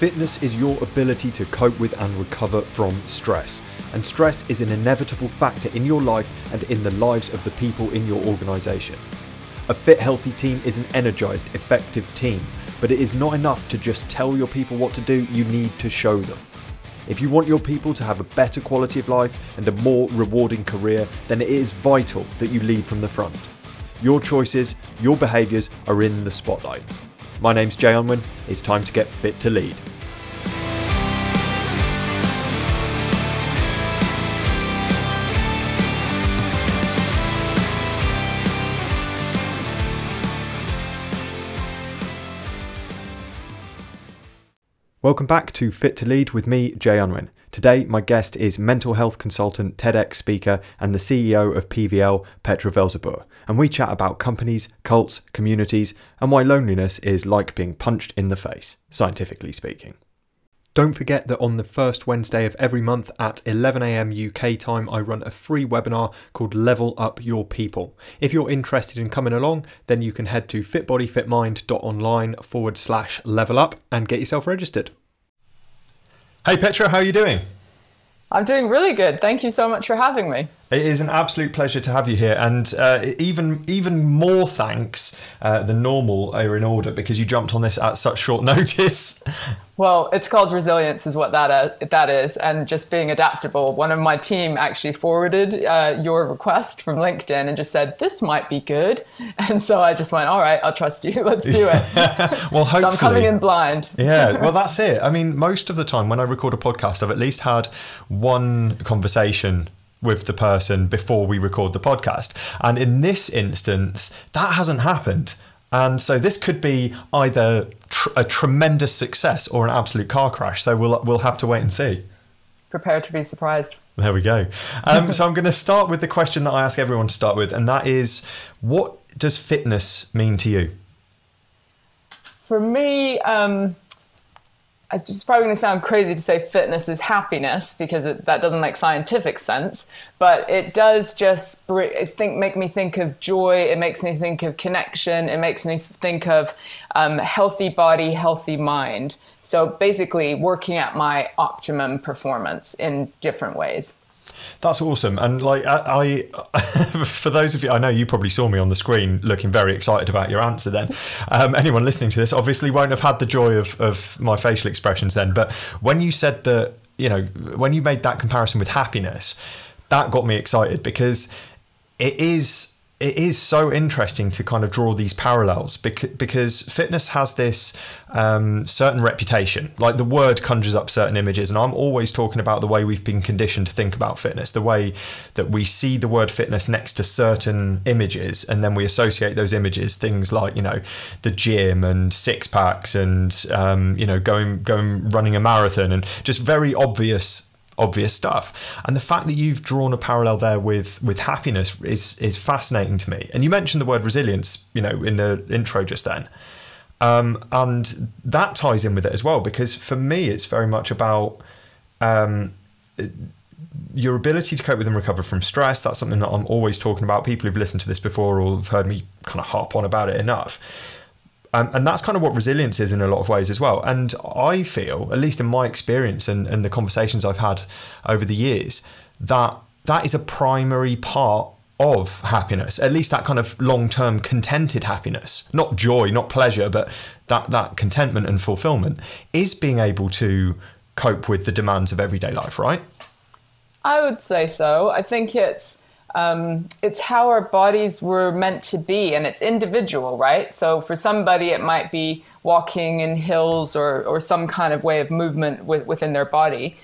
fitness is your ability to cope with and recover from stress. And stress is an inevitable factor in your life and in the lives of the people in your organization. A fit, healthy team is an energized, effective team, but it is not enough to just tell your people what to do, you need to show them. If you want your people to have a better quality of life and a more rewarding career, then it is vital that you lead from the front. Your choices, your behaviors are in the spotlight. My name's Jay Unwin. It's time to get fit to lead. Welcome back to Fit to Lead with me, Jay Unwin. Today, my guest is mental health consultant, TEDx speaker, and the CEO of PVL, Petra Velzeboer. And we chat about companies, cults, communities, and why loneliness is like being punched in the face, scientifically speaking. Don't forget that on the first Wednesday of every month at 11 a.m. UK time, I run a free webinar called Level Up Your People. If you're interested in coming along, then you can head to fitbodyfitmind.online/level up and get yourself registered. Hey Petra, how are you doing? I'm doing really good. Thank you so much for having me. It is an absolute pleasure to have you here, and even more thanks than normal are in order because you jumped on this at such short notice. Well, it's called resilience is what that is, and just being adaptable. One of my team actually forwarded your request from LinkedIn and just said, this might be good. And so I just went, all right, I'll trust you. Let's do it. Well, hopefully. So I'm coming in blind. Yeah, well, that's it. I mean, most of the time when I record a podcast, I've at least had one conversation with the person before we record the podcast. And in this instance, that hasn't happened. And so this could be either a tremendous success or an absolute car crash. So we'll have to wait and see. Prepare to be surprised. There we go. So I'm going to start with the question that I ask everyone to start with, and that is, what does fitness mean to you? For me, it's probably going to sound crazy to say fitness is happiness because that doesn't make scientific sense, but it does just make me think of joy. It makes me think of connection. It makes me think of healthy body, healthy mind. So basically working at my optimum performance in different ways. That's awesome. And like I for those of you, I know you probably saw me on the screen looking very excited about your answer then. Anyone listening to this obviously won't have had the joy of my facial expressions then. But when you said that, you know, when you made that comparison with happiness, that got me excited because it is so interesting to kind of draw these parallels because fitness has this certain reputation, like the word conjures up certain images. And I'm always talking about the way we've been conditioned to think about fitness, the way that we see the word fitness next to certain images. And then we associate those images, things like, you know, the gym and six packs and, you know, going running a marathon and just very obvious stuff. And the fact that you've drawn a parallel there with happiness is fascinating to me. And you mentioned the word resilience, you know, in the intro just then. And that ties in with it as well, because for me, it's very much about your ability to cope with and recover from stress. That's something that I'm always talking about. People who've listened to this before or have heard me kind of harp on about it enough. And that's kind of what resilience is in a lot of ways as well. And I feel, at least in my experience and the conversations I've had over the years, that is a primary part of happiness, at least that kind of long-term contented happiness, not joy, not pleasure, but that contentment and fulfillment is being able to cope with the demands of everyday life, right? I would say so. I think it's how our bodies were meant to be, and it's individual, right? So for somebody, it might be walking in hills or some kind of way of movement within their body.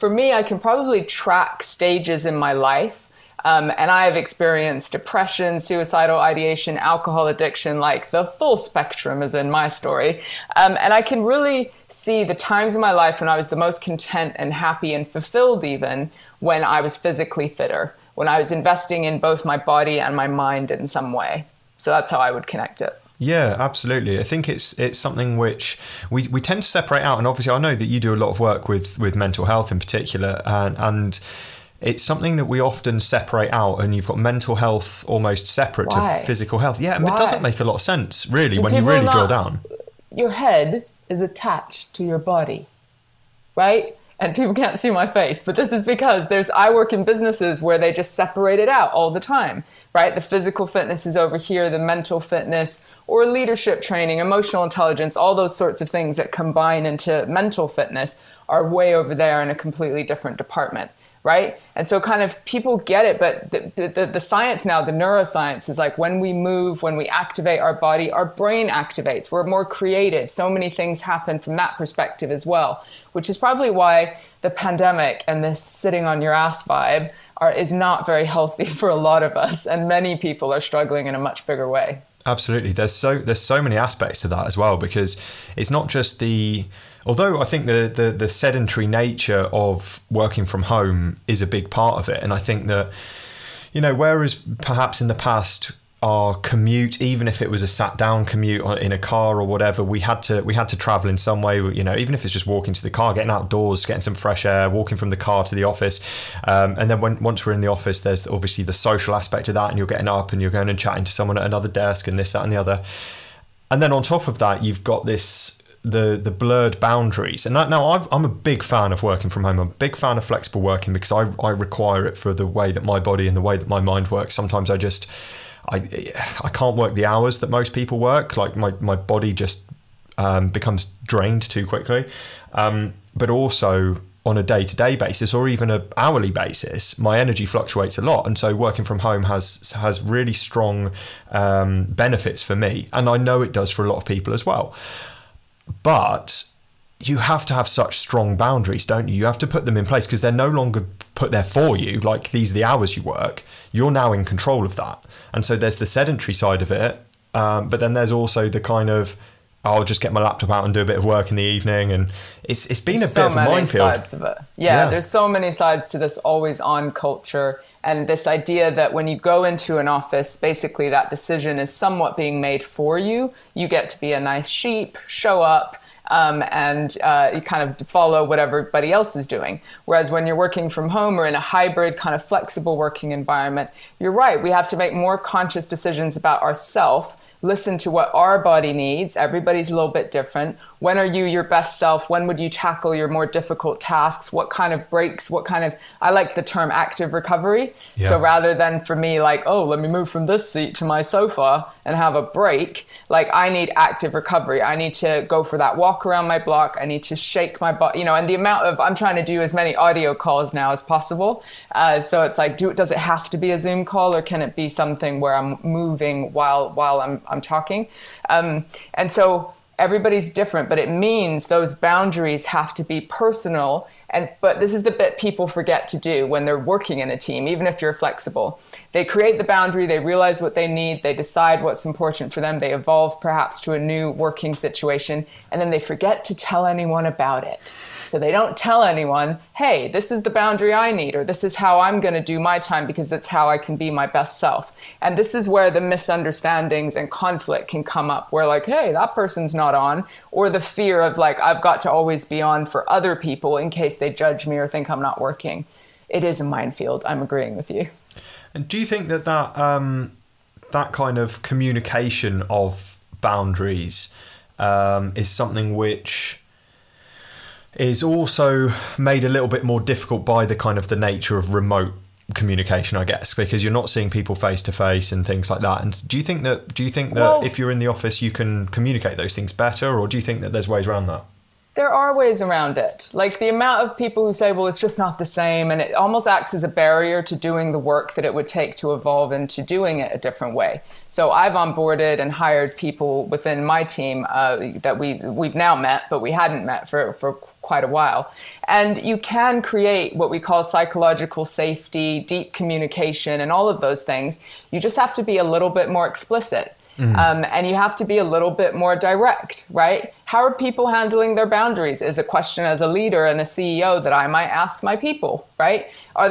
For me, I can probably track stages in my life. And I have experienced depression, suicidal ideation, alcohol addiction, like the full spectrum is in my story. And I can really see the times in my life when I was the most content and happy and fulfilled, even when I was physically fitter, when I was investing in both my body and my mind in some way. So that's how I would connect it. Yeah, absolutely. I think it's something which we tend to separate out. And obviously I know that you do a lot of work with mental health in particular. And it's something that we often separate out, and you've got mental health almost separate to physical health. Yeah, and it doesn't make a lot of sense really when you really drill down. Your head is attached to your body, right? And people can't see my face, but this is because I work in businesses where they just separate it out all the time, right? The physical fitness is over here, the mental fitness, or leadership training, emotional intelligence, all those sorts of things that combine into mental fitness are way over there in a completely different department, right? And so kind of people get it, but the science now, the neuroscience is like when we move, when we activate our body, our brain activates. We're more creative. So many things happen from that perspective as well, which is probably why the pandemic and this sitting on your ass vibe is not very healthy for a lot of us. And many people are struggling in a much bigger way. Absolutely. There's so many aspects to that as well, because it's not just although I think the sedentary nature of working from home is a big part of it. And I think that, you know, whereas perhaps in the past our commute, even if it was a sat down commute in a car or whatever, we had to travel in some way, you know, even if it's just walking to the car, getting outdoors, getting some fresh air, walking from the car to the office. And then once we're in the office, there's obviously the social aspect of that, and you're getting up and you're going and chatting to someone at another desk and this, that, and the other. And then on top of that, you've got this, the blurred boundaries. And I'm a big fan of working from home. I'm a big fan of flexible working because I require it for the way that my body and the way that my mind works. Sometimes I can't work the hours that most people work. Like my body just becomes drained too quickly. But also on a day-to-day basis or even an hourly basis, my energy fluctuates a lot. And so working from home has really strong benefits for me. And I know it does for a lot of people as well. But you have to have such strong boundaries, don't you? You have to put them in place because they're no longer put there for you. Like, these are the hours you work. You're now in control of that. And so there's the sedentary side of it. But then there's also the kind of, I'll just get my laptop out and do a bit of work in the evening. And it's been a bit of a minefield. Sides of it. Yeah, there's so many sides to this always on culture. And this idea that when you go into an office, basically that decision is somewhat being made for you. You get to be a nice sheep, show up, and you kind of follow what everybody else is doing. Whereas when you're working from home or in a hybrid kind of flexible working environment, you're right. We have to make more conscious decisions about ourselves. Listen to what our body needs. Everybody's a little bit different. When are you your best self? When would you tackle your more difficult tasks? What kind of breaks? What kind of, I like the term active recovery. Yeah. So rather than for me, like, oh, let me move from this seat to my sofa and have a break. Like, I need active recovery. I need to go for that walk around my block. I need to shake my body, you know, and the amount of, I'm trying to do as many audio calls now as possible. So it's like, does it have to be a Zoom call, or can it be something where I'm moving while I'm talking? And so everybody's different, but it means those boundaries have to be personal. But this is the bit people forget to do when they're working in a team, even if you're flexible. They create the boundary, they realize what they need, they decide what's important for them, they evolve perhaps to a new working situation, and then they forget to tell anyone about it. So they don't tell anyone, hey, this is the boundary I need, or this is how I'm going to do my time because it's how I can be my best self. And this is where the misunderstandings and conflict can come up, where like, hey, that person's not on, or the fear of like, I've got to always be on for other people in case they judge me or think I'm not working. It is a minefield. I'm agreeing with you. And do you think that kind of communication of boundaries is something which is also made a little bit more difficult by the kind of the nature of remote communication, I guess, because you're not seeing people face to face and things like that? And do you think that well, if you're in the office, you can communicate those things better, or do you think that there's ways around that? There are ways around it. Like, the amount of people who say, well, it's just not the same, and it almost acts as a barrier to doing the work that it would take to evolve into doing it a different way. So I've onboarded and hired people within my team that we've now met, but we hadn't met for quite a while. And you can create what we call psychological safety, deep communication, and all of those things. You just have to be a little bit more explicit. Mm-hmm. And you have to be a little bit more direct, right? How are people handling their boundaries is a question as a leader and a CEO that I might ask my people, right? Is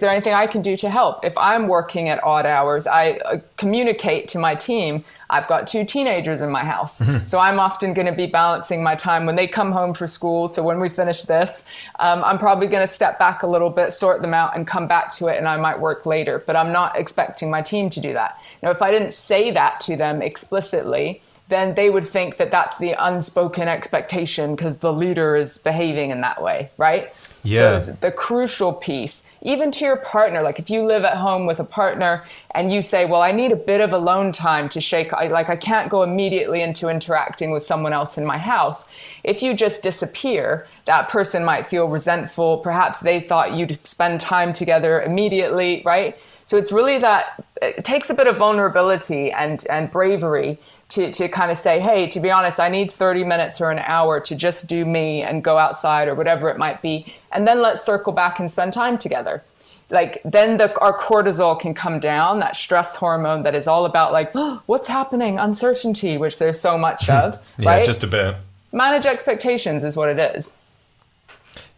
there anything I can do to help? If I'm working at odd hours, I communicate to my team, I've got 2 teenagers in my house. Mm-hmm. So I'm often going to be balancing my time when they come home for school. So when we finish this, I'm probably going to step back a little bit, sort them out, and come back to it. And I might work later, but I'm not expecting my team to do that. Now, if I didn't say that to them explicitly, then they would think that that's the unspoken expectation because the leader is behaving in that way, right? Yeah. So the crucial piece, even to your partner, like if you live at home with a partner and you say, well, I need a bit of alone time to shake, I can't go immediately into interacting with someone else in my house. If you just disappear, that person might feel resentful. Perhaps they thought you'd spend time together immediately, right? So it's really that it takes a bit of vulnerability and bravery to kind of say, hey, to be honest, I need 30 minutes or an hour to just do me and go outside or whatever it might be. And then let's circle back and spend time together. Like then our cortisol can come down, that stress hormone that is all about like, oh, what's happening? Uncertainty, which there's so much of. Yeah, right? Just a bit. Manage expectations is what it is.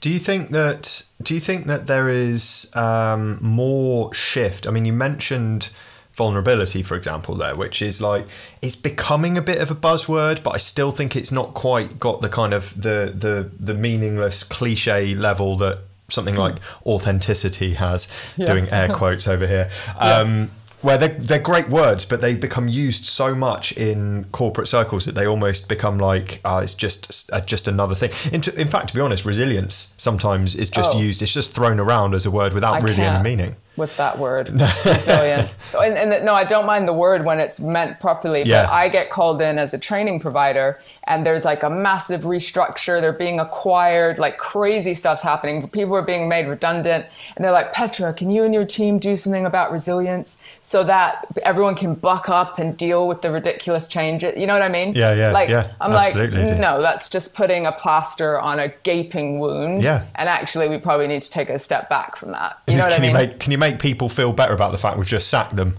Do you think that there is more shift? I mean, you mentioned vulnerability, for example, there, which is like it's becoming a bit of a buzzword, but I still think it's not quite got the kind of the meaningless cliche level that something like authenticity has. Yeah. Doing air quotes over here. Where they're great words, but they become used so much in corporate circles that they almost become like, it's just another thing. In fact, to be honest, resilience sometimes is just used. It's just thrown around as a word without really any meaning. With that word, resilience. And no, I don't mind the word when it's meant properly, but I get called in as a training provider and there's like a massive restructure. They're being acquired, like crazy stuff's happening. People are being made redundant and they're like, Petra, can you and your team do something about resilience so that everyone can buck up and deal with the ridiculous change? You know what I mean? I'm absolutely. Like, no, that's just putting a plaster on a gaping wound. Yeah. And actually we probably need to take a step back from that. You know what I mean? Make people feel better about the fact we've just sacked them,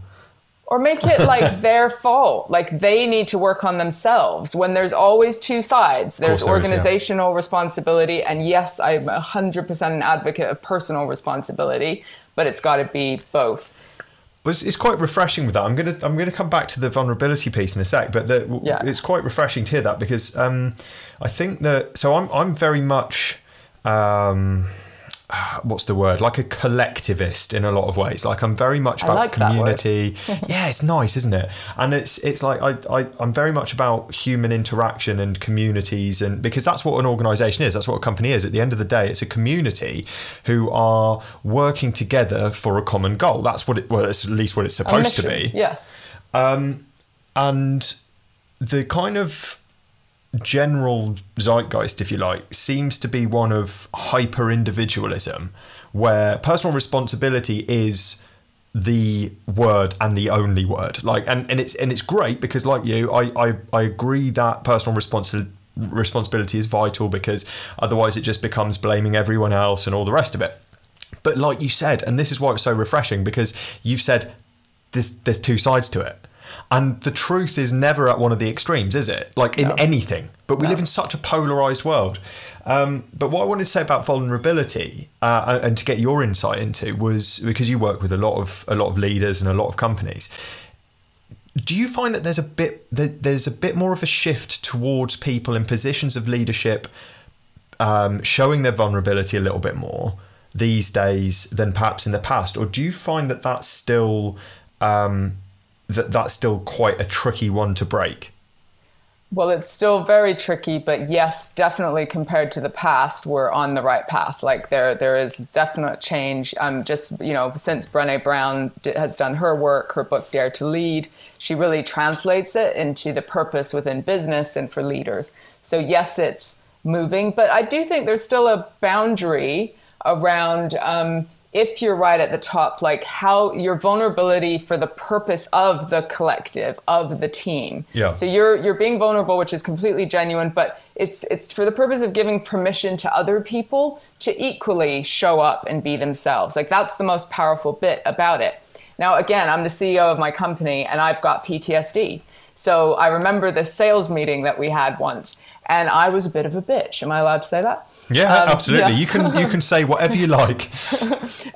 or make it like their fault, like they need to work on themselves, when there's always two sides. There's organizational responsibility, and yes, I'm 100% an advocate of personal responsibility, but it's got to be both. It's quite refreshing with that. I'm gonna come back to the vulnerability piece in a sec, but it's quite refreshing to hear that, because I think that I'm very much what's the word? Like a collectivist in a lot of ways. Like I'm very much about community. Yeah, it's nice, isn't it? And it's like I'm very much about human interaction and communities, and because that's what an organisation is. That's what a company is. At the end of the day, it's a community who are working together for a common goal. That's what that's at least what it's supposed to be. Yes. And the kind of general zeitgeist, if you like, seems to be one of hyper individualism, where personal responsibility is the word and the only word. Like, and it's great, because like you, I agree that personal responsibility is vital, because otherwise it just becomes blaming everyone else and all the rest of it. But like you said, and this is why it's so refreshing, because you've said there's two sides to it. And the truth is never at one of the extremes, is it? Like in anything. But we live in such a polarised world. But what I wanted to say about vulnerability and to get your insight into was, because you work with a lot of leaders and a lot of companies, do you find that there's a bit more of a shift towards people in positions of leadership showing their vulnerability a little bit more these days than perhaps in the past? Or do you find that that's still... that's still quite a tricky one to break? Well, it's still very tricky, but yes, definitely compared to the past, we're on the right path. Like there is definite change. Since Brené Brown has done her work, her book, Dare to Lead, she really translates it into the purpose within business and for leaders. So yes, it's moving, but I do think there's still a boundary around, if you're right at the top, like how your vulnerability for the purpose of the collective, of the team. Yeah. So you're being vulnerable, which is completely genuine, but it's for the purpose of giving permission to other people to equally show up and be themselves. Like that's the most powerful bit about it. Now, again, I'm the CEO of my company and I've got PTSD. So I remember this sales meeting that we had once, and I was a bit of a bitch. Am I allowed to say that? Yeah, absolutely. Yeah. You can say whatever you like.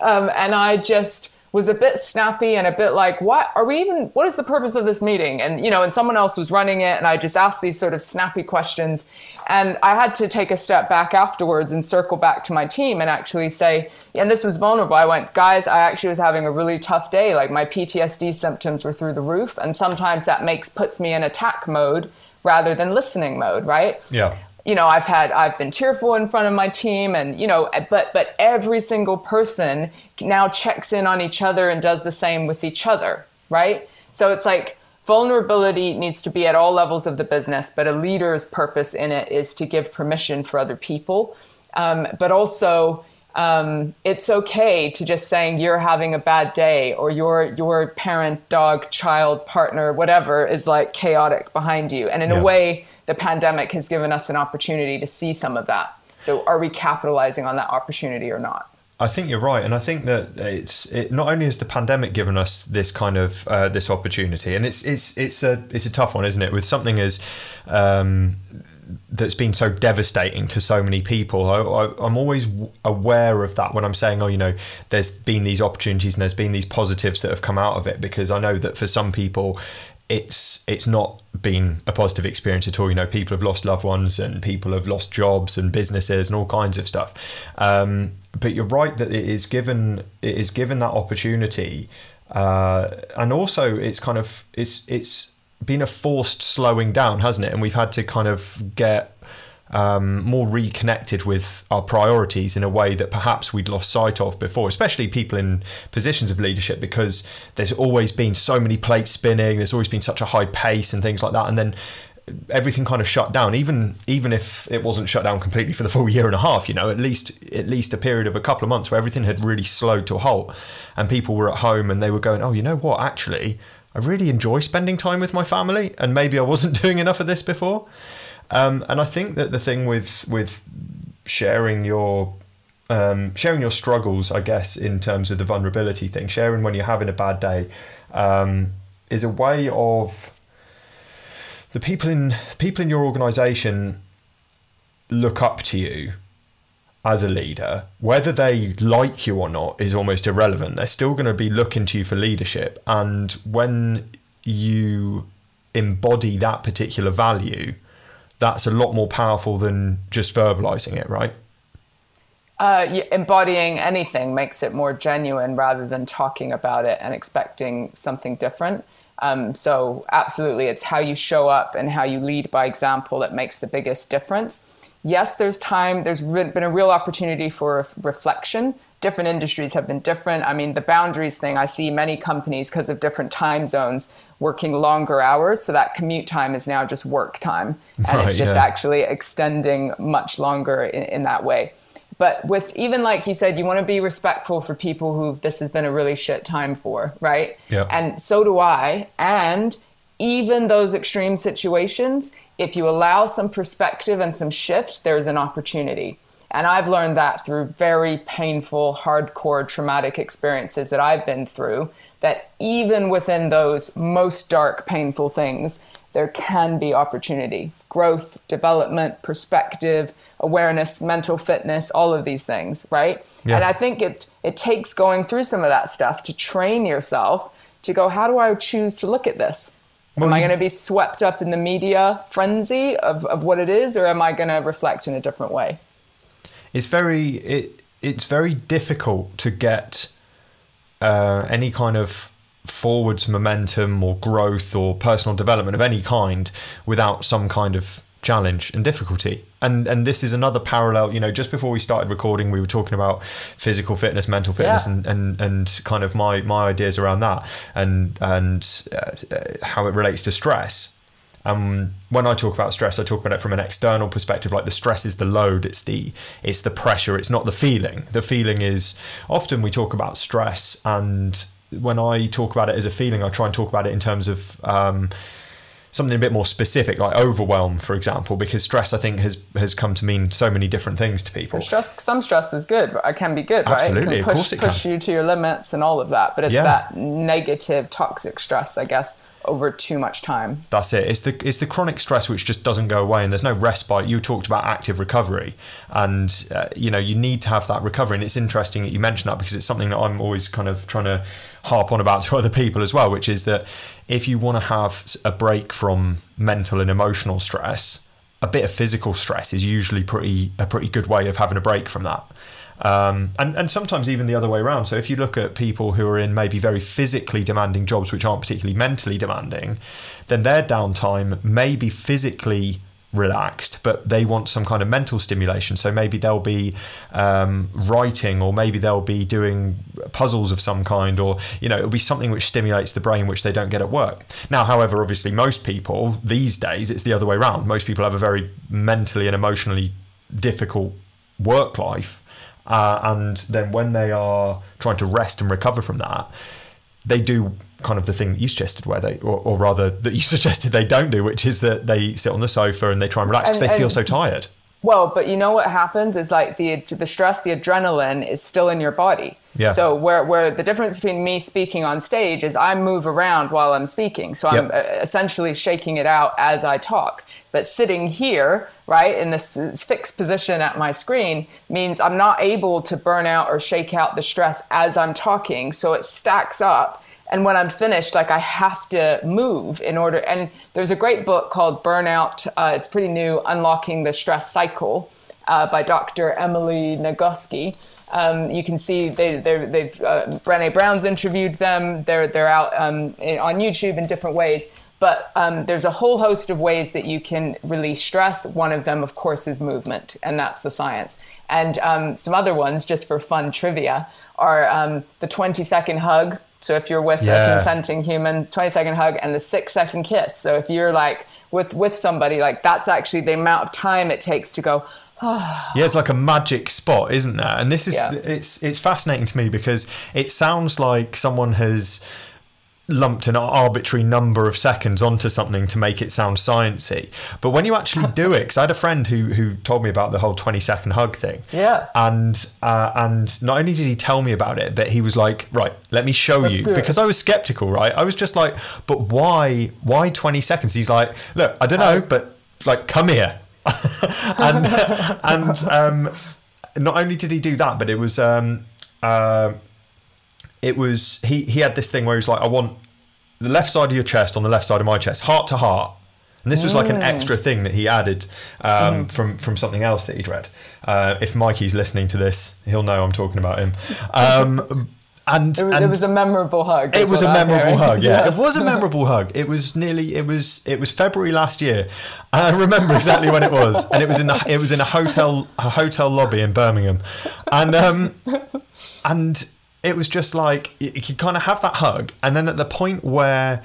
And I just was a bit snappy and a bit like, what is the purpose of this meeting? And, and someone else was running it, and I just asked these sort of snappy questions. And I had to take a step back afterwards and circle back to my team and actually say, and this was vulnerable, I went, guys, I actually was having a really tough day. Like my PTSD symptoms were through the roof. And sometimes that puts me in attack mode rather than listening mode, right? Yeah. You know, I've been tearful in front of my team, and, you know, but every single person now checks in on each other and does the same with each other, right? So it's like vulnerability needs to be at all levels of the business, but a leader's purpose in it is to give permission for other people. But also, it's okay to just saying you're having a bad day, or your parent, dog, child, partner, whatever is like chaotic behind you. And in a way, the pandemic has given us an opportunity to see some of that. So are we capitalizing on that opportunity or not? I think you're right. And I think that it not only has the pandemic given us this kind of this opportunity, and it's a tough one, isn't it? With something as that's been so devastating to so many people. I'm always aware of that when I'm saying, oh, you know, there's been these opportunities and there's been these positives that have come out of it, because I know that for some people, it's not been a positive experience at all. You know, people have lost loved ones and people have lost jobs and businesses and all kinds of stuff. But you're right that it is given that opportunity, and also it's kind of it's been a forced slowing down, hasn't it? And we've had to kind of get more reconnected with our priorities in a way that perhaps we'd lost sight of before, especially people in positions of leadership, because there's always been so many plates spinning, there's always been such a high pace and things like that, and then everything kind of shut down, even if it wasn't shut down completely for the full year and a half, you know, at least a period of a couple of months where everything had really slowed to a halt and people were at home and they were going, oh, you know what, actually I really enjoy spending time with my family, and maybe I wasn't doing enough of this before. And I think that the thing with sharing your struggles, I guess, in terms of the vulnerability thing, sharing when you're having a bad day, is a way of the people in your organization look up to you as a leader. Whether they like you or not is almost irrelevant. They're still going to be looking to you for leadership. And when you embody that particular value, that's a lot more powerful than just verbalizing it, right? Embodying anything makes it more genuine rather than talking about it and expecting something different. So absolutely, it's how you show up and how you lead by example that makes the biggest difference. Yes, there's time. There's been a real opportunity for reflection. Different industries have been different. I mean, the boundaries thing, I see many companies, because of different time zones, working longer hours. So that commute time is now just work time. And right, it's just actually extending much longer in that way. But with, even like you said, you want to be respectful for people who this has been a really shit time for, right? Yep. And so do I. And even those extreme situations, if you allow some perspective and some shift, there's an opportunity. And I've learned that through very painful, hardcore, traumatic experiences that I've been through, that even within those most dark, painful things, there can be opportunity, growth, development, perspective, awareness, mental fitness, all of these things, right? Yeah. And I think it takes going through some of that stuff to train yourself to go, how do I choose to look at this? Am I going to be swept up in the media frenzy of what it is, or am I going to reflect in a different way? It's very difficult to get any kind of forwards momentum or growth or personal development of any kind without some kind of challenge and difficulty. And this is another parallel. You know, just before we started recording, we were talking about physical fitness, mental fitness, and kind of my ideas around that and how it relates to stress. When I talk about stress, I talk about it from an external perspective, like the stress is the load, it's the pressure, it's not the feeling. The feeling is, often we talk about stress, and when I talk about it as a feeling, I try and talk about it in terms of something a bit more specific, like overwhelm, for example, because stress, I think, has come to mean so many different things to people. Some stress is good, but it can be good, right? Absolutely, of course it can. Push you to your limits and all of that, but it's that negative, toxic stress, I guess, over too much time. That's it. It's the chronic stress which just doesn't go away, and there's no respite. You talked about active recovery, and you know, you need to have that recovery. And it's interesting that you mentioned that, because it's something that I'm always kind of trying to harp on about to other people as well, which is that if you want to have a break from mental and emotional stress, a bit of physical stress is usually a pretty good way of having a break from that. And sometimes even the other way around. So if you look at people who are in maybe very physically demanding jobs which aren't particularly mentally demanding, then their downtime may be physically relaxed, but they want some kind of mental stimulation. So maybe they'll be writing, or maybe they'll be doing puzzles of some kind, or, you know, it'll be something which stimulates the brain, which they don't get at work. Now, however, obviously most people these days, it's the other way around. Most people have a very mentally and emotionally difficult work life. And then when they are trying to rest and recover from that, they do kind of the thing that you suggested, where they, or rather that you suggested they don't do, which is that they sit on the sofa and they try and relax because they feel so tired. Well, but you know what happens is, like, the stress, the adrenaline is still in your body. Yeah. So where the difference between me speaking on stage is I move around while I'm speaking. So I'm essentially shaking it out as I talk. But sitting here, right, in this fixed position at my screen means I'm not able to burn out or shake out the stress as I'm talking. So it stacks up. And when I'm finished, like, I have to move in order. And there's a great book called Burnout. It's pretty new, Unlocking the Stress Cycle by Dr. Emily Nagoski. You can see Brené Brown's interviewed them. They're out on YouTube in different ways. But there's a whole host of ways that you can release stress. One of them, of course, is movement. And that's the science. And some other ones, just for fun trivia, are the 20-second hug. So if you're with a consenting human, 20-second hug, and the 6-second kiss. So if you're like with somebody, like, that's actually the amount of time it takes to go, oh. Yeah, it's like a magic spot, isn't there? And this is it's fascinating to me, because it sounds like someone has lumped an arbitrary number of seconds onto something to make it sound sciencey. But when you actually do it, because I had a friend who told me about the whole 20-second hug thing. Yeah. And not only did he tell me about it, but he was like, right, let me show you. Because I was skeptical, right? I was just like, but why 20 seconds? He's like, look, I don't know, but, like, come here. and not only did he do that, but it was he had this thing where he was like, I want the left side of your chest on the left side of my chest, heart to heart. And this was like an extra thing that he added from something else that he'd read. If Mikey's listening to this, he'll know I'm talking about him. And it was a memorable hug. It was a memorable hug. Yeah, yes. It was a memorable hug. It was February last year. And I remember exactly when it was, and it was in a hotel lobby in Birmingham, and it was just like, you kind of have that hug, and then at the point where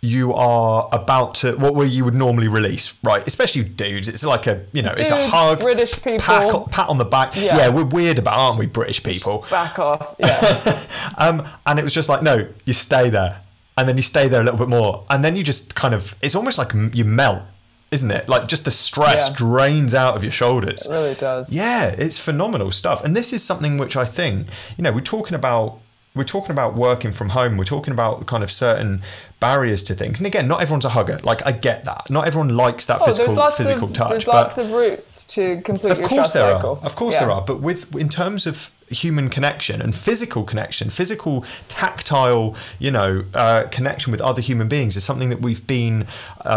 you are about to, where you would normally release, right? Especially dudes, it's like a, you know, it's a hug. British people. Pat on the back. Yeah, we're weird about, aren't we, British people? Just back off, yeah. And it was just like, no, you stay there. And then you stay there a little bit more. And then you just kind of, it's almost like you melt, isn't it? Like, just the stress drains out of your shoulders. It really does. Yeah, it's phenomenal stuff. And this is something which I think, you know, we're talking about working from home. We're talking about kind of certain barriers to things. And again, not everyone's a hugger. Like, I get that. Not everyone likes that physical touch. There's lots of routes to complete your stress cycle. Of course there are. But in terms of human connection and physical tactile, you know, connection with other human beings is something that we've been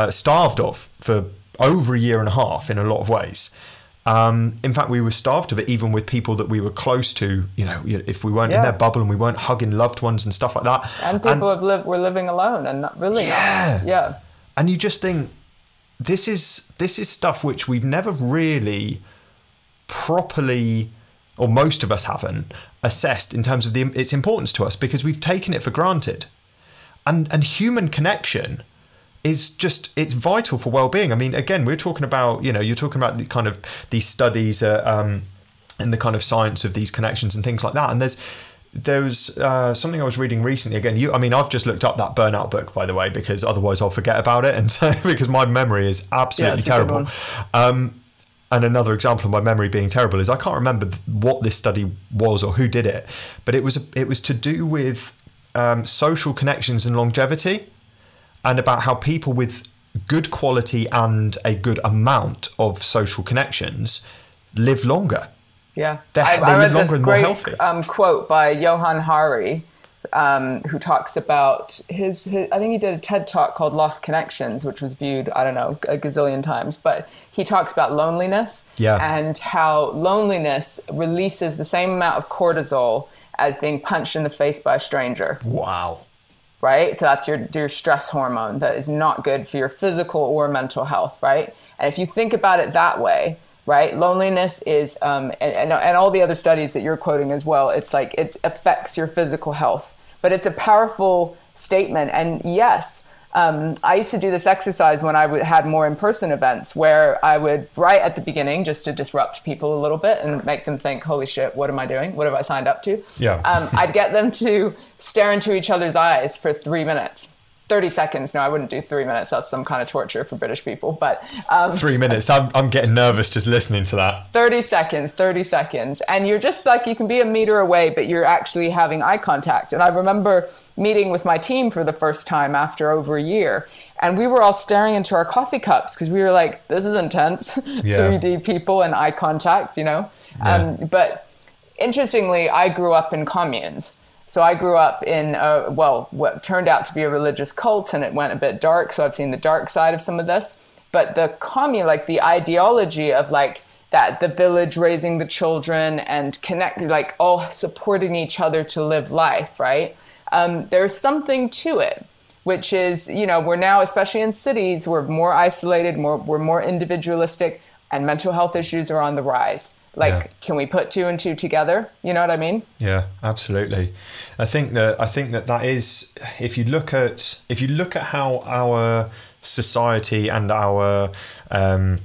starved of for over a year and a half in a lot of ways. In fact, we were starved of it, even with people that we were close to, you know, if we weren't in their bubble and we weren't hugging loved ones and stuff like that. And people were living alone and not really. Yeah. Yeah. And you just think, this is stuff which we've never really properly, or most of us haven't, assessed in terms of its importance to us, because we've taken it for granted. And human connection is just, it's vital for well-being. I mean, again, we're talking about, you know, you're talking about the kind of these studies and the kind of science of these connections and things like that. And there was something I was reading recently. Again, I've just looked up that Burnout book, by the way, because otherwise I'll forget about it, and so, because my memory is absolutely terrible. And another example of my memory being terrible is I can't remember what this study was or who did it, but it was to do with social connections and longevity. And about how people with good quality and a good amount of social connections live longer. Yeah. They live longer and more healthy. I read this great quote by Johan Hari, who talks about his, I think he did a TED talk called Lost Connections, which was viewed, I don't know, a gazillion times, but he talks about loneliness and how loneliness releases the same amount of cortisol as being punched in the face by a stranger. Wow. Right? So that's your stress hormone that is not good for your physical or mental health, right? And if you think about it that way, right? Loneliness is, and all the other studies that you're quoting as well, it's like it affects your physical health. But it's a powerful statement. And yes, I used to do this exercise when I had more in-person events where I would write at the beginning just to disrupt people a little bit and make them think, holy shit, what am I doing? What have I signed up to? Yeah. I'd get them to stare into each other's eyes for 3 minutes. 30 seconds. No, I wouldn't do 3 minutes. That's some kind of torture for British people. But 3 minutes. I'm getting nervous just listening to that. 30 seconds. And you're just like, you can be a meter away, but you're actually having eye contact. And I remember meeting with my team for the first time after over a year. And we were all staring into our coffee cups because we were like, this is intense. Yeah. 3D people and eye contact, you know. Yeah. But interestingly, I grew up in communes. So I grew up in, what turned out to be a religious cult, and it went a bit dark. So I've seen the dark side of some of this. But the commune, like the ideology of like that, the village raising the children and connect, like all supporting each other to live life, right? There's something to it, which is, you know, we're now, especially in cities, we're more isolated, we're more individualistic, and mental health issues are on the rise. Like, Can we put two and two together? You know what I mean? Yeah, absolutely. I think that is, if you look at how our society and our kind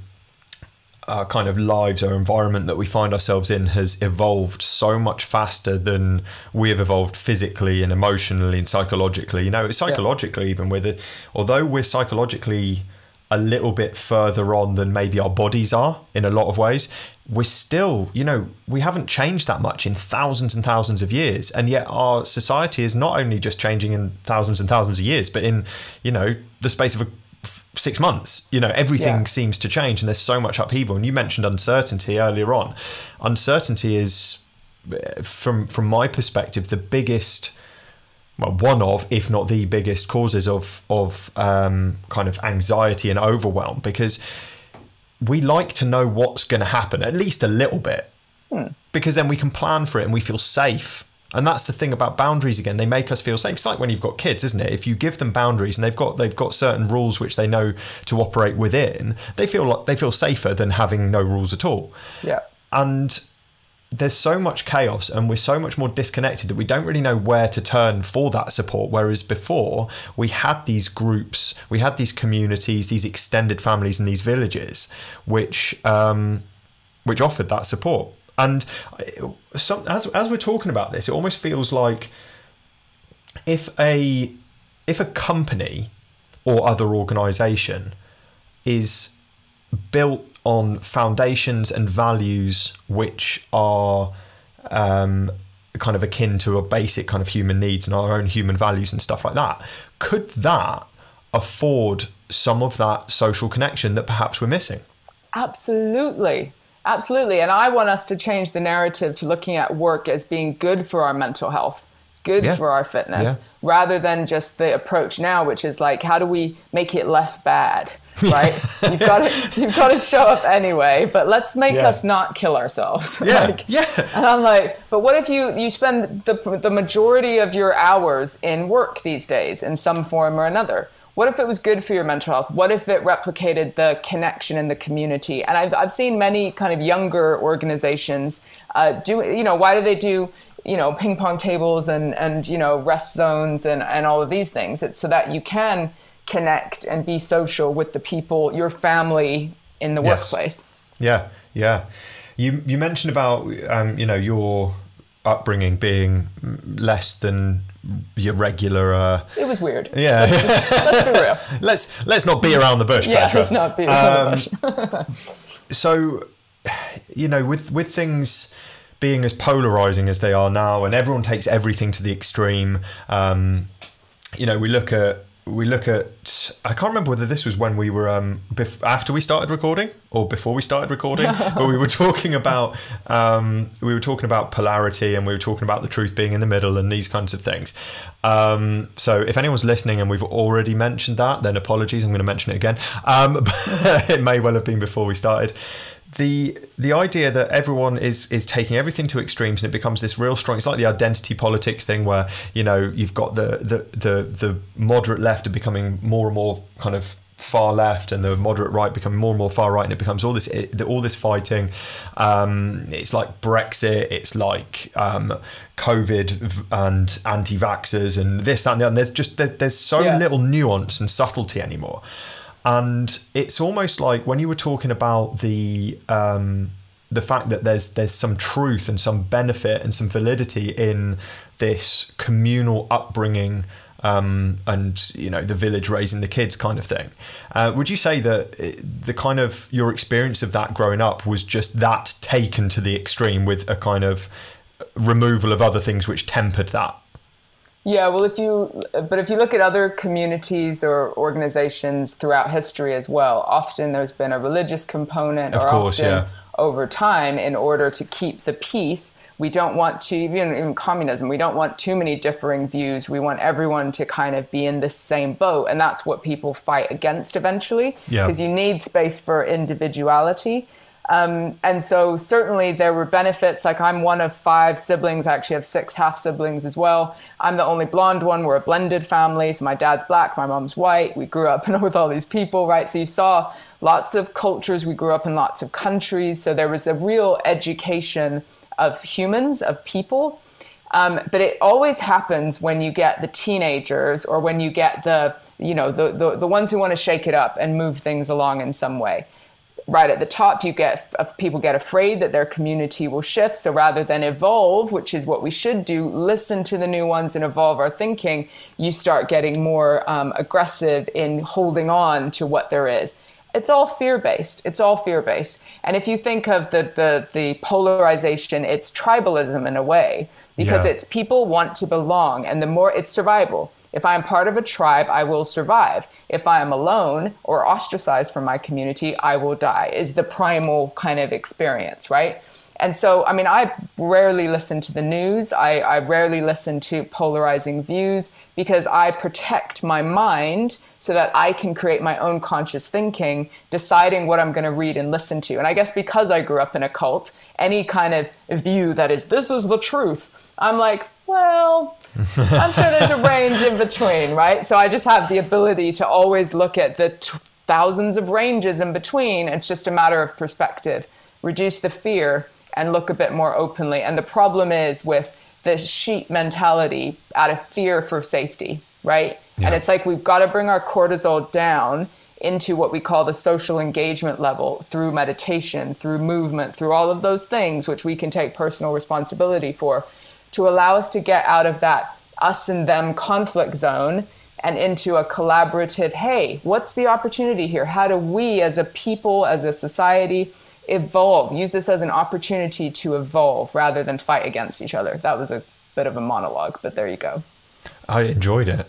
of lives, our environment that we find ourselves in has evolved so much faster than we have evolved physically and emotionally and psychologically. You know, psychologically, even with it, although we're psychologically a little bit further on than maybe our bodies are in a lot of ways, we're still, you know, we haven't changed that much in thousands and thousands of years. And yet our society is not only just changing in thousands and thousands of years, but in, you know, the space of 6 months, you know, everything seems to change and there's so much upheaval. And you mentioned uncertainty earlier on. Uncertainty is, from my perspective, the biggest, well, one of, if not the biggest causes of kind of anxiety and overwhelm, because we like to know what's going to happen, at least a little bit, because then we can plan for it and we feel safe. And that's the thing about boundaries again, they make us feel safe. It's like when you've got kids, isn't it? If you give them boundaries and they've got certain rules which they know to operate within, they feel safer than having no rules at all. Yeah. And there's so much chaos and we're so much more disconnected that we don't really know where to turn for that support. Whereas before we had these groups, we had these communities, these extended families and these villages, which offered that support. And as we're talking about this, it almost feels like if a company or other organization is built on foundations and values which are kind of akin to a basic kind of human needs and our own human values and stuff like that, could that afford some of that social connection that perhaps we're missing? Absolutely. And I want us to change the narrative to looking at work as being good for our mental health, good for our fitness, rather than just the approach now, which is like, how do we make it less bad? Right? You've got to show up anyway, but let's make us not kill ourselves. Yeah. And I'm like, but what if you spend the majority of your hours in work these days in some form or another? What if it was good for your mental health? What if it replicated the connection in the community? And I've seen many kind of younger organizations do, you know, why do they do, you know, ping pong tables and you know, rest zones and all of these things? It's so that you can connect and be social with the people, your family in the workplace. Yeah. You mentioned about, you know, your upbringing being less than your regular. It was weird. Yeah. Let's be real. Let's not be around the bush, Petra. Yeah, let's not be around the bush. So, you know, with things being as polarizing as they are now, and everyone takes everything to the extreme, you know, we look at we look at, I can't remember whether this was when we were, after we started recording or before we started recording, but we were talking about polarity, and we were talking about the truth being in the middle and these kinds of things. So if anyone's listening and we've already mentioned that, then apologies, I'm going to mention it again. But it may well have been before we started. The idea that everyone is taking everything to extremes, and it becomes this real strong, it's like the identity politics thing where, you know, you've got the moderate left are becoming more and more kind of far left, and the moderate right become more and more far right, and it becomes all this fighting. It's like Brexit, it's like COVID and anti-vaxxers and this, that, and the other. And there's so little nuance and subtlety anymore. And it's almost like when you were talking about the fact that there's some truth and some benefit and some validity in this communal upbringing, and, you know, the village raising the kids kind of thing. Would you say that the kind of your experience of that growing up was just that taken to the extreme with a kind of removal of other things which tempered that? Yeah, well, if you look at other communities or organizations throughout history as well, often there's been a religious component, of course, over time, in order to keep the peace. We don't want to, even communism, we don't want too many differing views. We want everyone to kind of be in the same boat. And that's what people fight against eventually, because you need space for individuality. And so certainly there were benefits. Like, I'm one of 5 siblings. I actually have 6 half siblings as well. I'm the only blonde one. We're a blended family. So my dad's black, my mom's white. We grew up with all these people, right? So you saw lots of cultures. We grew up in lots of countries. So there was a real education of humans, of people. But it always happens when you get the teenagers, or when you get the ones who want to shake it up and move things along in some way. Right at the top, people get afraid that their community will shift. So rather than evolve, which is what we should do, listen to the new ones and evolve our thinking, you start getting more aggressive in holding on to what there is. It's all fear-based. It's all fear-based. And if you think of the polarization, it's tribalism in a way, because it's people want to belong, and the more it's survival. If I'm part of a tribe, I will survive. If I am alone or ostracized from my community, I will die, is the primal kind of experience, right? And so, I mean, I rarely listen to the news. I rarely listen to polarizing views, because I protect my mind so that I can create my own conscious thinking, deciding what I'm going to read and listen to. And I guess because I grew up in a cult, any kind of view that is, this is the truth, I'm like, well, I'm sure there's a range in between, right? So I just have the ability to always look at the thousands of ranges in between. It's just a matter of perspective. Reduce the fear and look a bit more openly. And the problem is with the sheep mentality out of fear for safety, right? Yeah. And it's like, we've got to bring our cortisol down into what we call the social engagement level through meditation, through movement, through all of those things, which we can take personal responsibility for, to allow us to get out of that us and them conflict zone and into a collaborative, hey, what's the opportunity here? How do we as a people, as a society, evolve? Use this as an opportunity to evolve rather than fight against each other. That was a bit of a monologue, but there you go. I enjoyed it.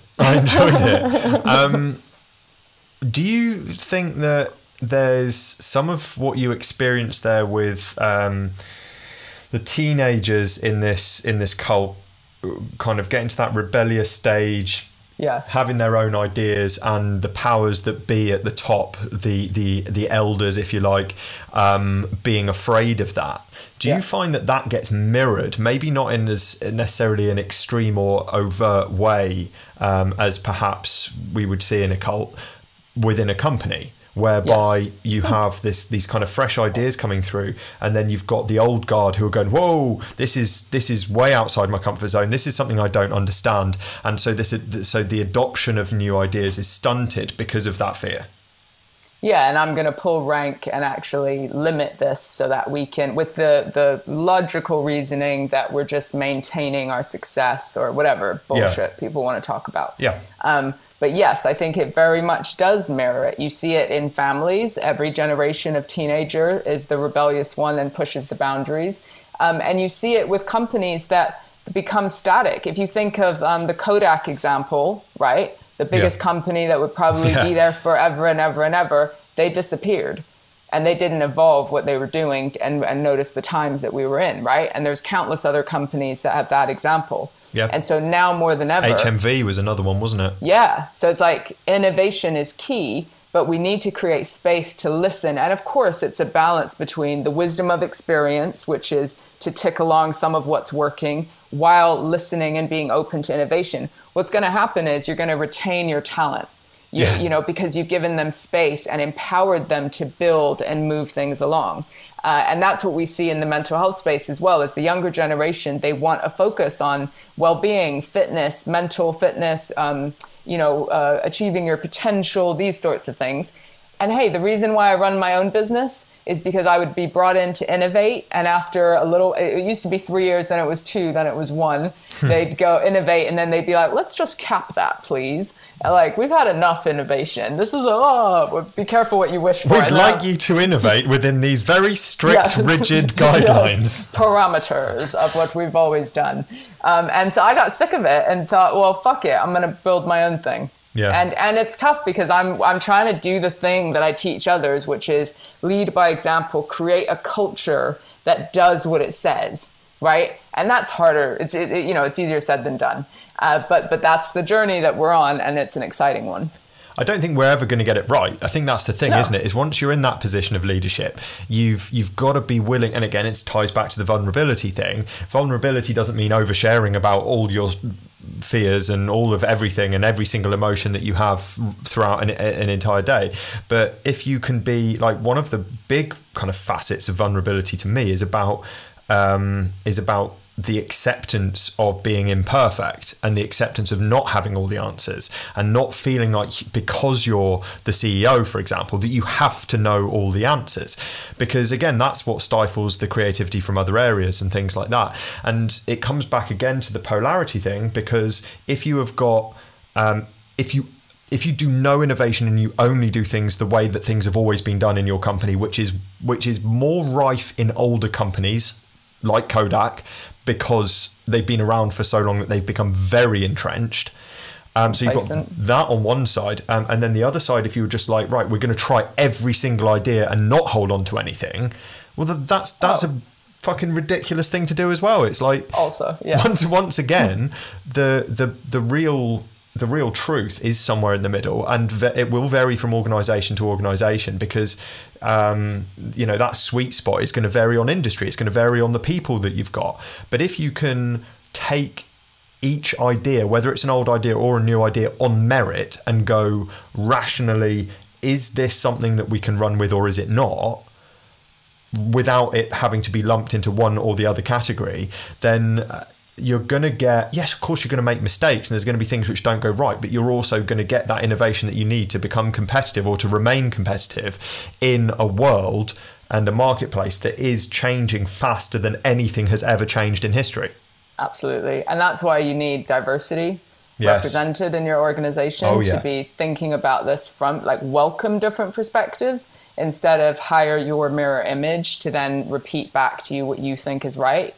Do you think that there's some of what you experienced there with... the teenagers in this cult kind of getting to that rebellious stage, having their own ideas, and the powers that be at the top, the elders, if you like, being afraid of that. Do you find that gets mirrored, maybe not in as necessarily an extreme or overt way as perhaps we would see in a cult within a company? Whereby you have these kind of fresh ideas coming through, and then you've got the old guard who are going, whoa, this is way outside my comfort zone. This is something I don't understand. And so so the adoption of new ideas is stunted because of that fear. Yeah, and I'm going to pull rank and actually limit this so that we can, with the logical reasoning that we're just maintaining our success or whatever bullshit people want to talk about. Yeah. But yes, I think it very much does mirror it. You see it in families. Every generation of teenager is the rebellious one and pushes the boundaries. And you see it with companies that become static. If you think of the Kodak example, right? the biggest company that would probably be there forever and ever and ever, they disappeared. And they didn't evolve what they were doing and notice the times that we were in, right? And there's countless other companies that have that example. Yep. And so now more than ever... HMV was another one, wasn't it? Yeah. So it's like innovation is key, but we need to create space to listen. And of course, it's a balance between the wisdom of experience, which is to tick along some of what's working, while listening and being open to innovation. What's going to happen is you're going to retain your talent. You know, because you've given them space and empowered them to build and move things along. And that's what we see in the mental health space as well, is the younger generation, they want a focus on well-being, fitness, mental fitness, achieving your potential, these sorts of things. And hey, the reason why I run my own business is because I would be brought in to innovate. And after a little, it used to be 3 years, then it was 2, then it was 1. They'd go innovate and then they'd be like, let's just cap that, please. Like, we've had enough innovation. This is, be careful what you wish for. We'd like you to innovate within these very strict, rigid guidelines. Yes. Parameters of what we've always done. And so I got sick of it and thought, well, fuck it, I'm going to build my own thing. Yeah. And it's tough because I'm trying to do the thing that I teach others, which is lead by example, create a culture that does what it says, right? And that's harder. It's easier said than done. But that's the journey that we're on, and it's an exciting one. I don't think we're ever going to get it right. I think that's the thing, isn't it? Is once you're in that position of leadership, you've got to be willing. And again, it ties back to the vulnerability thing. Vulnerability doesn't mean oversharing about all your fears and all of everything and every single emotion that you have throughout an entire day. But if you can be like, one of the big kind of facets of vulnerability to me is about the acceptance of being imperfect and the acceptance of not having all the answers and not feeling like, because you're the CEO, for example, that you have to know all the answers. Because again, that's what stifles the creativity from other areas and things like that. And it comes back again to the polarity thing, because if you have got, if you do no innovation and you only do things the way that things have always been done in your company, which is more rife in older companies like Kodak, because they've been around for so long that they've become very entrenched. So you've got that on one side. And then the other side, if you were just like, right, we're going to try every single idea and not hold on to anything. Well, that's a fucking ridiculous thing to do as well. It's like, also, once again, the real truth is somewhere in the middle, and it will vary from organisation to organisation, because that sweet spot is going to vary on industry. It's going to vary on the people that you've got. But if you can take each idea, whether it's an old idea or a new idea, on merit and go rationally, is this something that we can run with or is it not, without it having to be lumped into one or the other category, then you're going to get, yes, of course, you're going to make mistakes and there's going to be things which don't go right, but you're also going to get that innovation that you need to become competitive or to remain competitive in a world and a marketplace that is changing faster than anything has ever changed in history. Absolutely. And that's why you need diversity represented in your organization to be thinking about this from, like, welcome different perspectives instead of hire your mirror image to then repeat back to you what you think is right?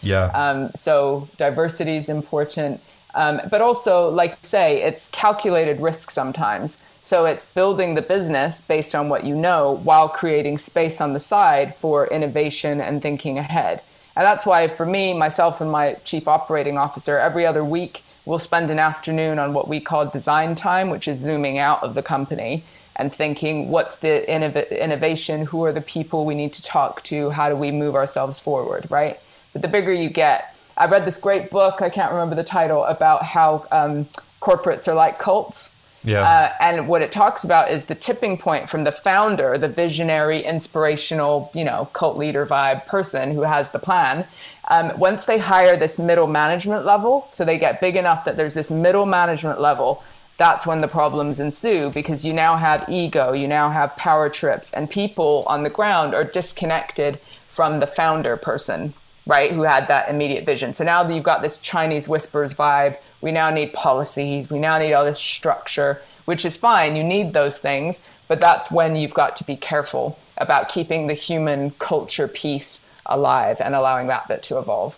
Yeah. So diversity is important. But also, like you say, it's calculated risk sometimes. So it's building the business based on what you know while creating space on the side for innovation and thinking ahead. And that's why for me, myself and my chief operating officer, every other week, we'll spend an afternoon on what we call design time, which is zooming out of the company and thinking, what's the innovation? Who are the people we need to talk to? How do we move ourselves forward, right? But the bigger you get, I read this great book, I can't remember the title, about how corporates are like cults. Yeah. And what it talks about is the tipping point from the founder, the visionary, inspirational, cult leader vibe person who has the plan. Once they hire this middle management level, so they get big enough that there's this middle management level, that's when the problems ensue, because you now have ego, you now have power trips, and people on the ground are disconnected from the founder person, right, who had that immediate vision. So now that you've got this Chinese whispers vibe, we now need policies, we now need all this structure, which is fine, you need those things, but that's when you've got to be careful about keeping the human culture piece alive and allowing that bit to evolve.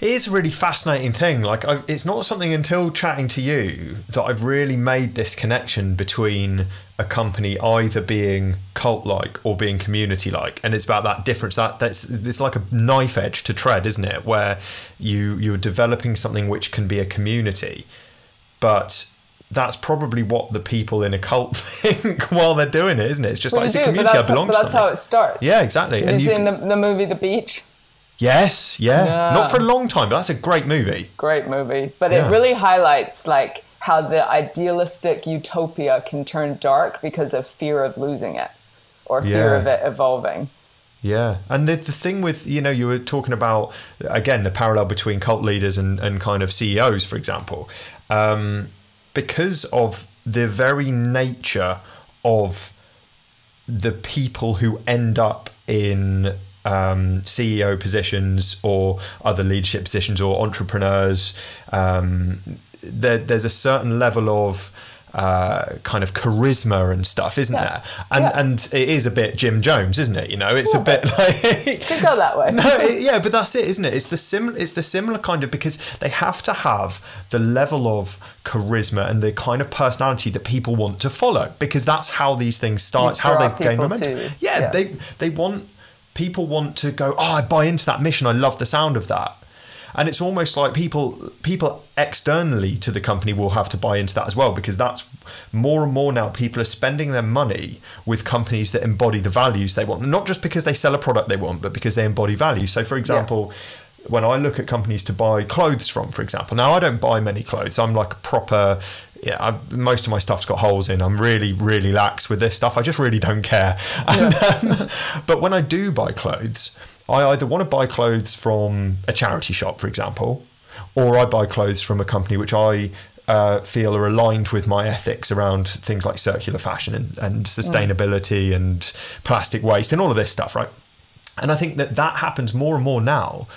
It is a really fascinating thing. Like, it's not something until chatting to you that I've really made this connection between a company either being cult-like or being community-like. And it's about that difference. That's like a knife edge to tread, isn't it? Where you're developing something which can be a community, but that's probably what the people in a cult think while they're doing it, isn't it? It's just it's a community. I belong to something. But that's how it starts. Yeah, exactly. Have you seen the movie The Beach? Yes, yeah. Not for a long time, but that's a great movie. Great movie. But it really highlights like how the idealistic utopia can turn dark because of fear of losing it or fear of it evolving. Yeah. And the thing with, you know, you were talking about, again, the parallel between cult leaders and kind of CEOs, for example, because of the very nature of the people who end up in CEO positions or other leadership positions or entrepreneurs, there's a certain level of kind of charisma and stuff, isn't there? And it is a bit Jim Jones, isn't it? You know, it's a bit like it could go that way. But that's it, isn't it? It's the similar kind of, because they have to have the level of charisma and the kind of personality that people want to follow, because that's how these things start. It's how they gain momentum. People want to go, oh, I buy into that mission. I love the sound of that. And it's almost like people externally to the company will have to buy into that as well, because that's more and more now people are spending their money with companies that embody the values they want, not just because they sell a product they want, but because they embody value. So, for example, when I look at companies to buy clothes from, for example, now I don't buy many clothes. I'm like a proper... most of my stuff's got holes in. I'm really, really lax with this stuff. I just really don't care. But when I do buy clothes, I either want to buy clothes from a charity shop, for example, or I buy clothes from a company which I feel are aligned with my ethics around things like circular fashion and sustainability and plastic waste and all of this stuff, right? And I think that happens more and more now,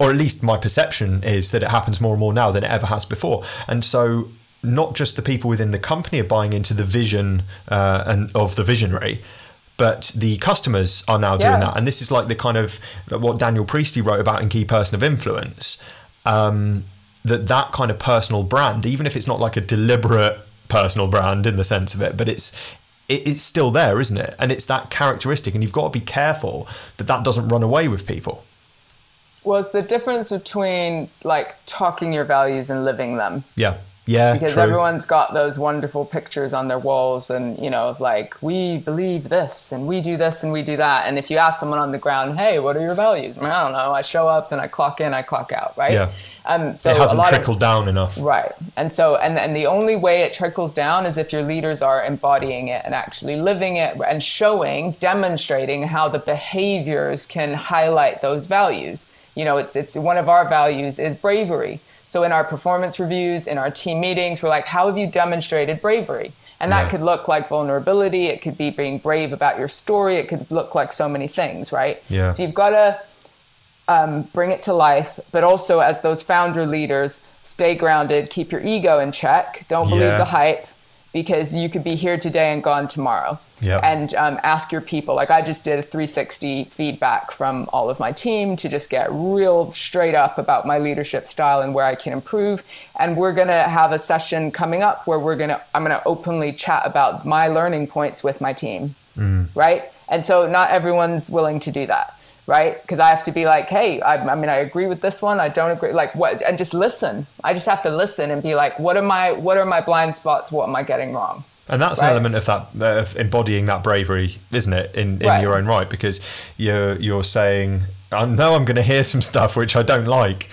or at least my perception is that it happens more and more now than it ever has before. And so... not just the people within the company are buying into the vision and of the visionary, but the customers are now doing that. And this is like the kind of what Daniel Priestley wrote about in Key Person of Influence, that kind of personal brand, even if it's not like a deliberate personal brand in the sense of it, but it's still there, isn't it? And it's that characteristic, and you've got to be careful that doesn't run away with people. Well, it's the difference between like talking your values and living them. Yeah, because everyone's got those wonderful pictures on their walls and, you know, like, we believe this and we do this and we do that. And if you ask someone on the ground, hey, what are your values? I mean, I don't know. I show up and I clock in, I clock out, right? Yeah. So it hasn't trickled down enough. Right. And so, and the only way it trickles down is if your leaders are embodying it and actually living it and showing, demonstrating how the behaviors can highlight those values. You know, it's one of our values is bravery. So in our performance reviews, in our team meetings, we're like, how have you demonstrated bravery? And that could look like vulnerability. It could be being brave about your story. It could look like so many things, right? Yeah. So you've got to bring it to life, but also as those founder leaders, stay grounded, keep your ego in check. Don't believe the hype, because you could be here today and gone tomorrow. Yep. And ask your people. Like, I just did a 360 feedback from all of my team to just get real straight up about my leadership style and where I can improve. And we're going to have a session coming up where I'm going to openly chat about my learning points with my team. Right. And so not everyone's willing to do that. Right. Because I have to be like, hey, I agree with this one. I don't agree. Like what? And just listen. I just have to listen and be like, what are my blind spots? What am I getting wrong? And that's an element of that, of embodying that bravery, isn't it? In your own right, because you're saying, I know I'm going to hear some stuff which I don't like,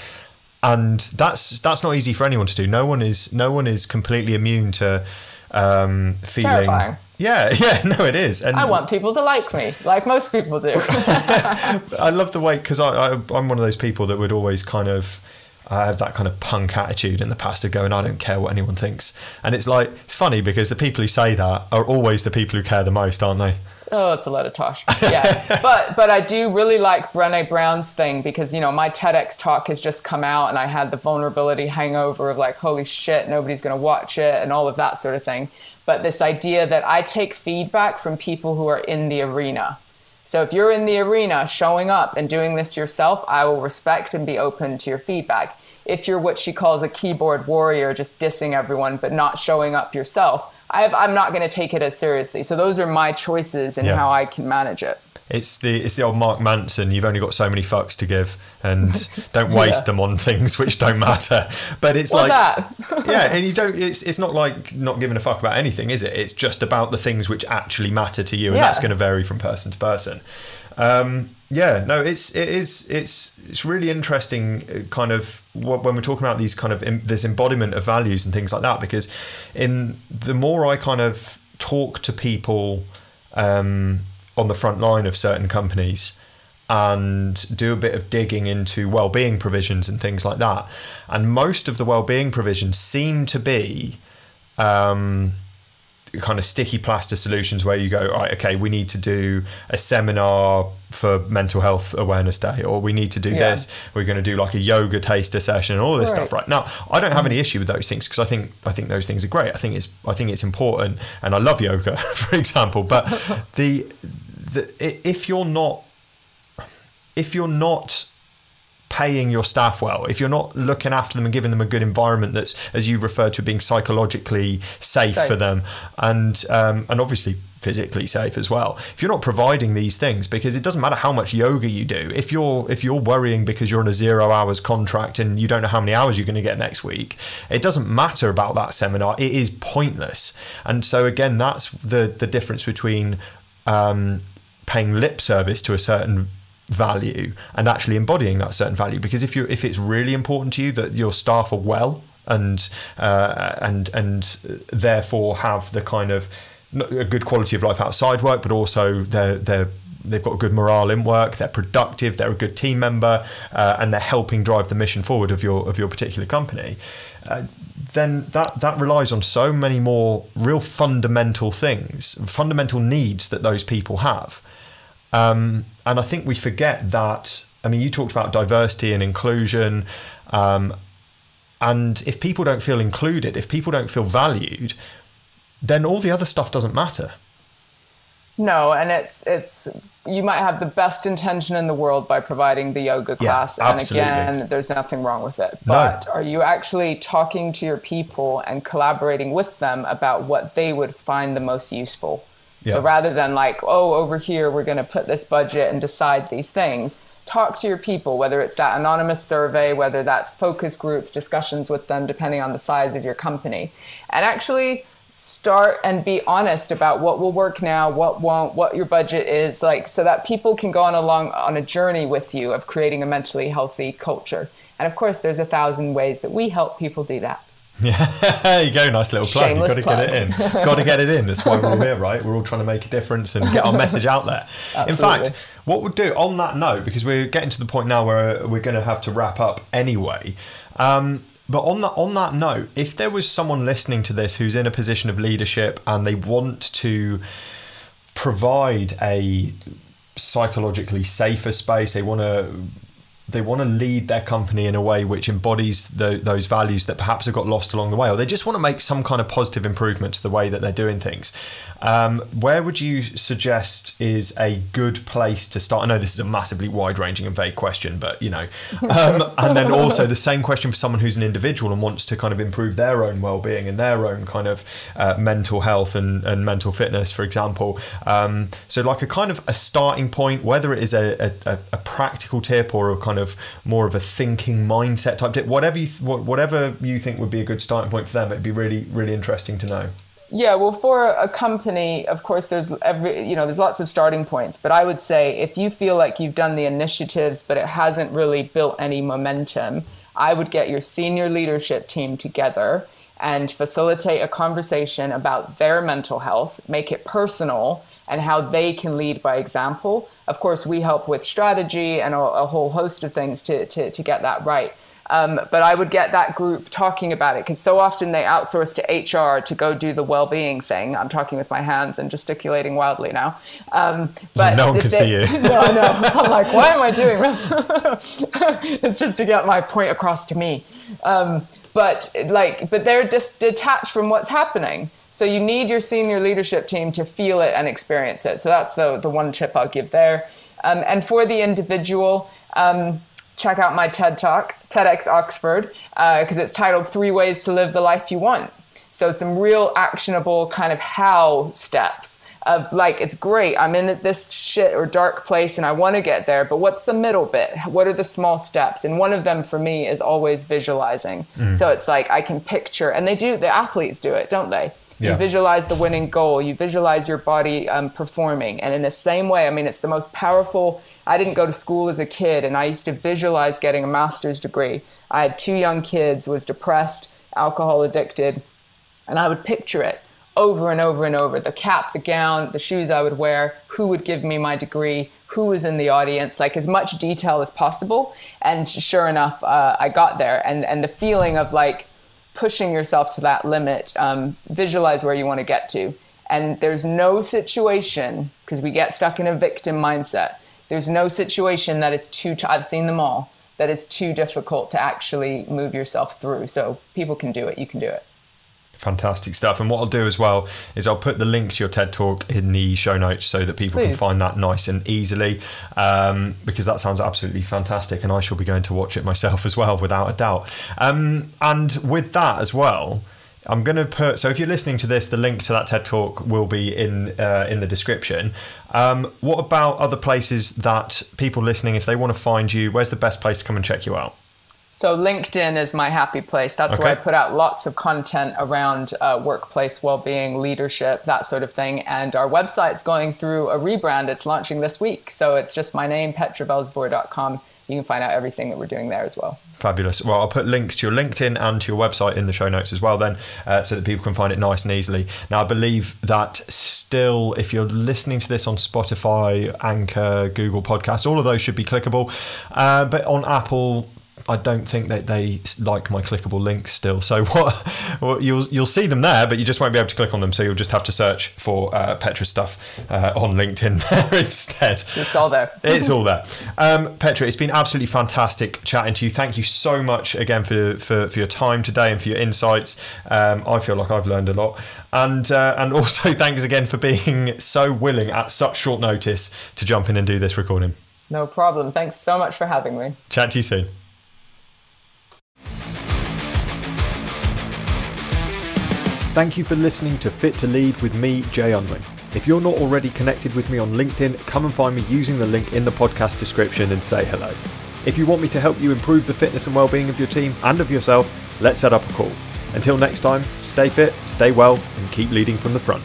and that's not easy for anyone to do. No one is completely immune to feeling. Terrifying. It is. And I want people to like me, like most people do. I love the way, because I'm one of those people that would always kind of. I have that kind of punk attitude in the past of going, I don't care what anyone thinks. And it's like, it's funny because the people who say that are always the people who care the most, aren't they? Oh, it's a lot of tosh. Yeah. but I do really like Brené Brown's thing, because, you know, my TEDx talk has just come out and I had the vulnerability hangover of like, holy shit, nobody's going to watch it and all of that sort of thing. But this idea that I take feedback from people who are in the arena. So if you're in the arena showing up and doing this yourself, I will respect and be open to your feedback. If you're what she calls a keyboard warrior, just dissing everyone but not showing up yourself, I'm not going to take it as seriously. So those are my choices in how I can manage it. It's the old Mark Manson, you've only got so many fucks to give and don't waste them on things which don't matter. But it's and you don't, it's not like not giving a fuck about anything, is it? It's just about the things which actually matter to you, and that's going to vary from person to person. It's really interesting kind of when we're talking about these kind of this embodiment of values and things like that, because in the more I kind of talk to people on the front line of certain companies and do a bit of digging into well-being provisions and things like that, and most of the well-being provisions seem to be kind of sticky plaster solutions where you go, all right, okay, we need to do a seminar for Mental Health Awareness Day, or we need to do this, we're going to do like a yoga taster session and all this stuff. Right now, I don't have any issue with those things because I think those things are great. I think it's important, and I love yoga, for example. But if you're not paying your staff well, if you're not looking after them and giving them a good environment that's, as you refer to, being psychologically safe for them, and obviously physically safe as well, if you're not providing these things, because it doesn't matter how much yoga you do, if you're worrying because you're on a 0 hours contract and you don't know how many hours you're going to get next week, it doesn't matter about that seminar. It is pointless. And so again, that's the difference between paying lip service to a certain value and actually embodying that certain value. Because if it's really important to you that your staff are well and therefore have the kind of a good quality of life outside work, but also they've got a good morale in work, they're productive, they're a good team member, and they're helping drive the mission forward of your particular company, then that relies on so many more real fundamental needs that those people have. And I think we forget that. I mean, you talked about diversity and inclusion. And if people don't feel included, if people don't feel valued, then all the other stuff doesn't matter. No, and it's you might have the best intention in the world by providing the yoga class. Yeah, absolutely. And again, there's nothing wrong with it. But are you actually talking to your people and collaborating with them about what they would find the most useful? Yeah. So rather than like, oh, over here, we're going to put this budget and decide these things, talk to your people, whether it's that anonymous survey, whether that's focus groups, discussions with them, depending on the size of your company, and actually start and be honest about what will work now, what won't, what your budget is like, so that people can go on a journey with you of creating a mentally healthy culture. And of course, there's 1,000 ways that we help people do that. Yeah, there you go, nice little plug. Shameless You've got to plug. Get it in. Got to get it in. That's why we're all here, right? We're all trying to make a difference and get our message out there. Absolutely. In fact, what we'll do on that note, because we're getting to the point now where we're going to have to wrap up anyway. But on that note, if there was someone listening to this who's in a position of leadership and they want to provide a psychologically safer space, they want to lead their company in a way which embodies those values that perhaps have got lost along the way, or they just want to make some kind of positive improvement to the way that they're doing things. Where would you suggest is a good place to start? I know this is a massively wide-ranging and vague question, but and then also the same question for someone who's an individual and wants to kind of improve their own well-being and their own kind of mental health and mental fitness, for example. So like a kind of a starting point, whether it is a practical tip or a kind of more of a thinking mindset type tip, whatever you think would be a good starting point for them, it'd be really, really interesting to know. Yeah, well, for a company, of course, there's lots of starting points, but I would say if you feel like you've done the initiatives but it hasn't really built any momentum, I would get your senior leadership team together and facilitate a conversation about their mental health, make it personal, and how they can lead by example. Of course, we help with strategy and a whole host of things to get that right. But I would get that group talking about it, because so often they outsource to HR to go do the well-being thing. I'm talking with my hands and gesticulating wildly now. But no one can see you. No, I know. I'm like, why am I doing this? It's just to get my point across to me. But they're just detached from what's happening. So you need your senior leadership team to feel it and experience it. So that's the one tip I'll give there. And for the individual, check out my TED Talk, TEDx Oxford, because it's titled 3 Ways to Live the Life You Want. So some real actionable kind of how steps of like, it's great, I'm in this shit or dark place and I want to get there, but what's the middle bit? What are the small steps? And one of them for me is always visualizing. Mm. So it's like I can picture, and the athletes do it, don't they? Yeah. You visualize the winning goal. You visualize your body performing. And in the same way, I mean, it's the most powerful. I didn't go to school as a kid, and I used to visualize getting a master's degree. I had 2 young kids, was depressed, alcohol addicted, and I would picture it over and over and over. The cap, the gown, the shoes I would wear, who would give me my degree, who was in the audience, like as much detail as possible. And sure enough, I got there. And the feeling of like, pushing yourself to that limit, visualize where you want to get to. And there's no situation, because we get stuck in a victim mindset, there's no situation that is I've seen them all, that is too difficult to actually move yourself through. So people can do it, you can do it. Fantastic stuff. And what I'll do as well is I'll put the link to your TED Talk in the show notes so that people can find that nice and easily, because that sounds absolutely fantastic, and I shall be going to watch it myself as well, without a doubt. And with that as well, I'm going to put, so if you're listening to this, the link to that TED Talk will be in the description. What about other places that people listening, if they want to find you, where's the best place to come and check you out? So LinkedIn is my happy place. That's where I put out lots of content around workplace well-being, leadership, that sort of thing. And our website's going through a rebrand. It's launching this week. So it's just my name, PetraBelsbore.com. You can find out everything that we're doing there as well. Fabulous. Well, I'll put links to your LinkedIn and to your website in the show notes as well then, so that people can find it nice and easily. Now, I believe that still, if you're listening to this on Spotify, Anchor, Google Podcasts, all of those should be clickable. But on Apple, I don't think that they like my clickable links still. So you'll see them there, but you just won't be able to click on them. So you'll just have to search for Petra's stuff on LinkedIn there instead. It's all there. It's all there. Petra, it's been absolutely fantastic chatting to you. Thank you so much again for your time today and for your insights. I feel like I've learned a lot. And also thanks again for being so willing at such short notice to jump in and do this recording. No problem. Thanks so much for having me. Chat to you soon. Thank you for listening to Fit to Lead with me, Jay Unwin. If you're not already connected with me on LinkedIn, come and find me using the link in the podcast description and say hello. If you want me to help you improve the fitness and well-being of your team and of yourself, let's set up a call. Until next time, stay fit, stay well, and keep leading from the front.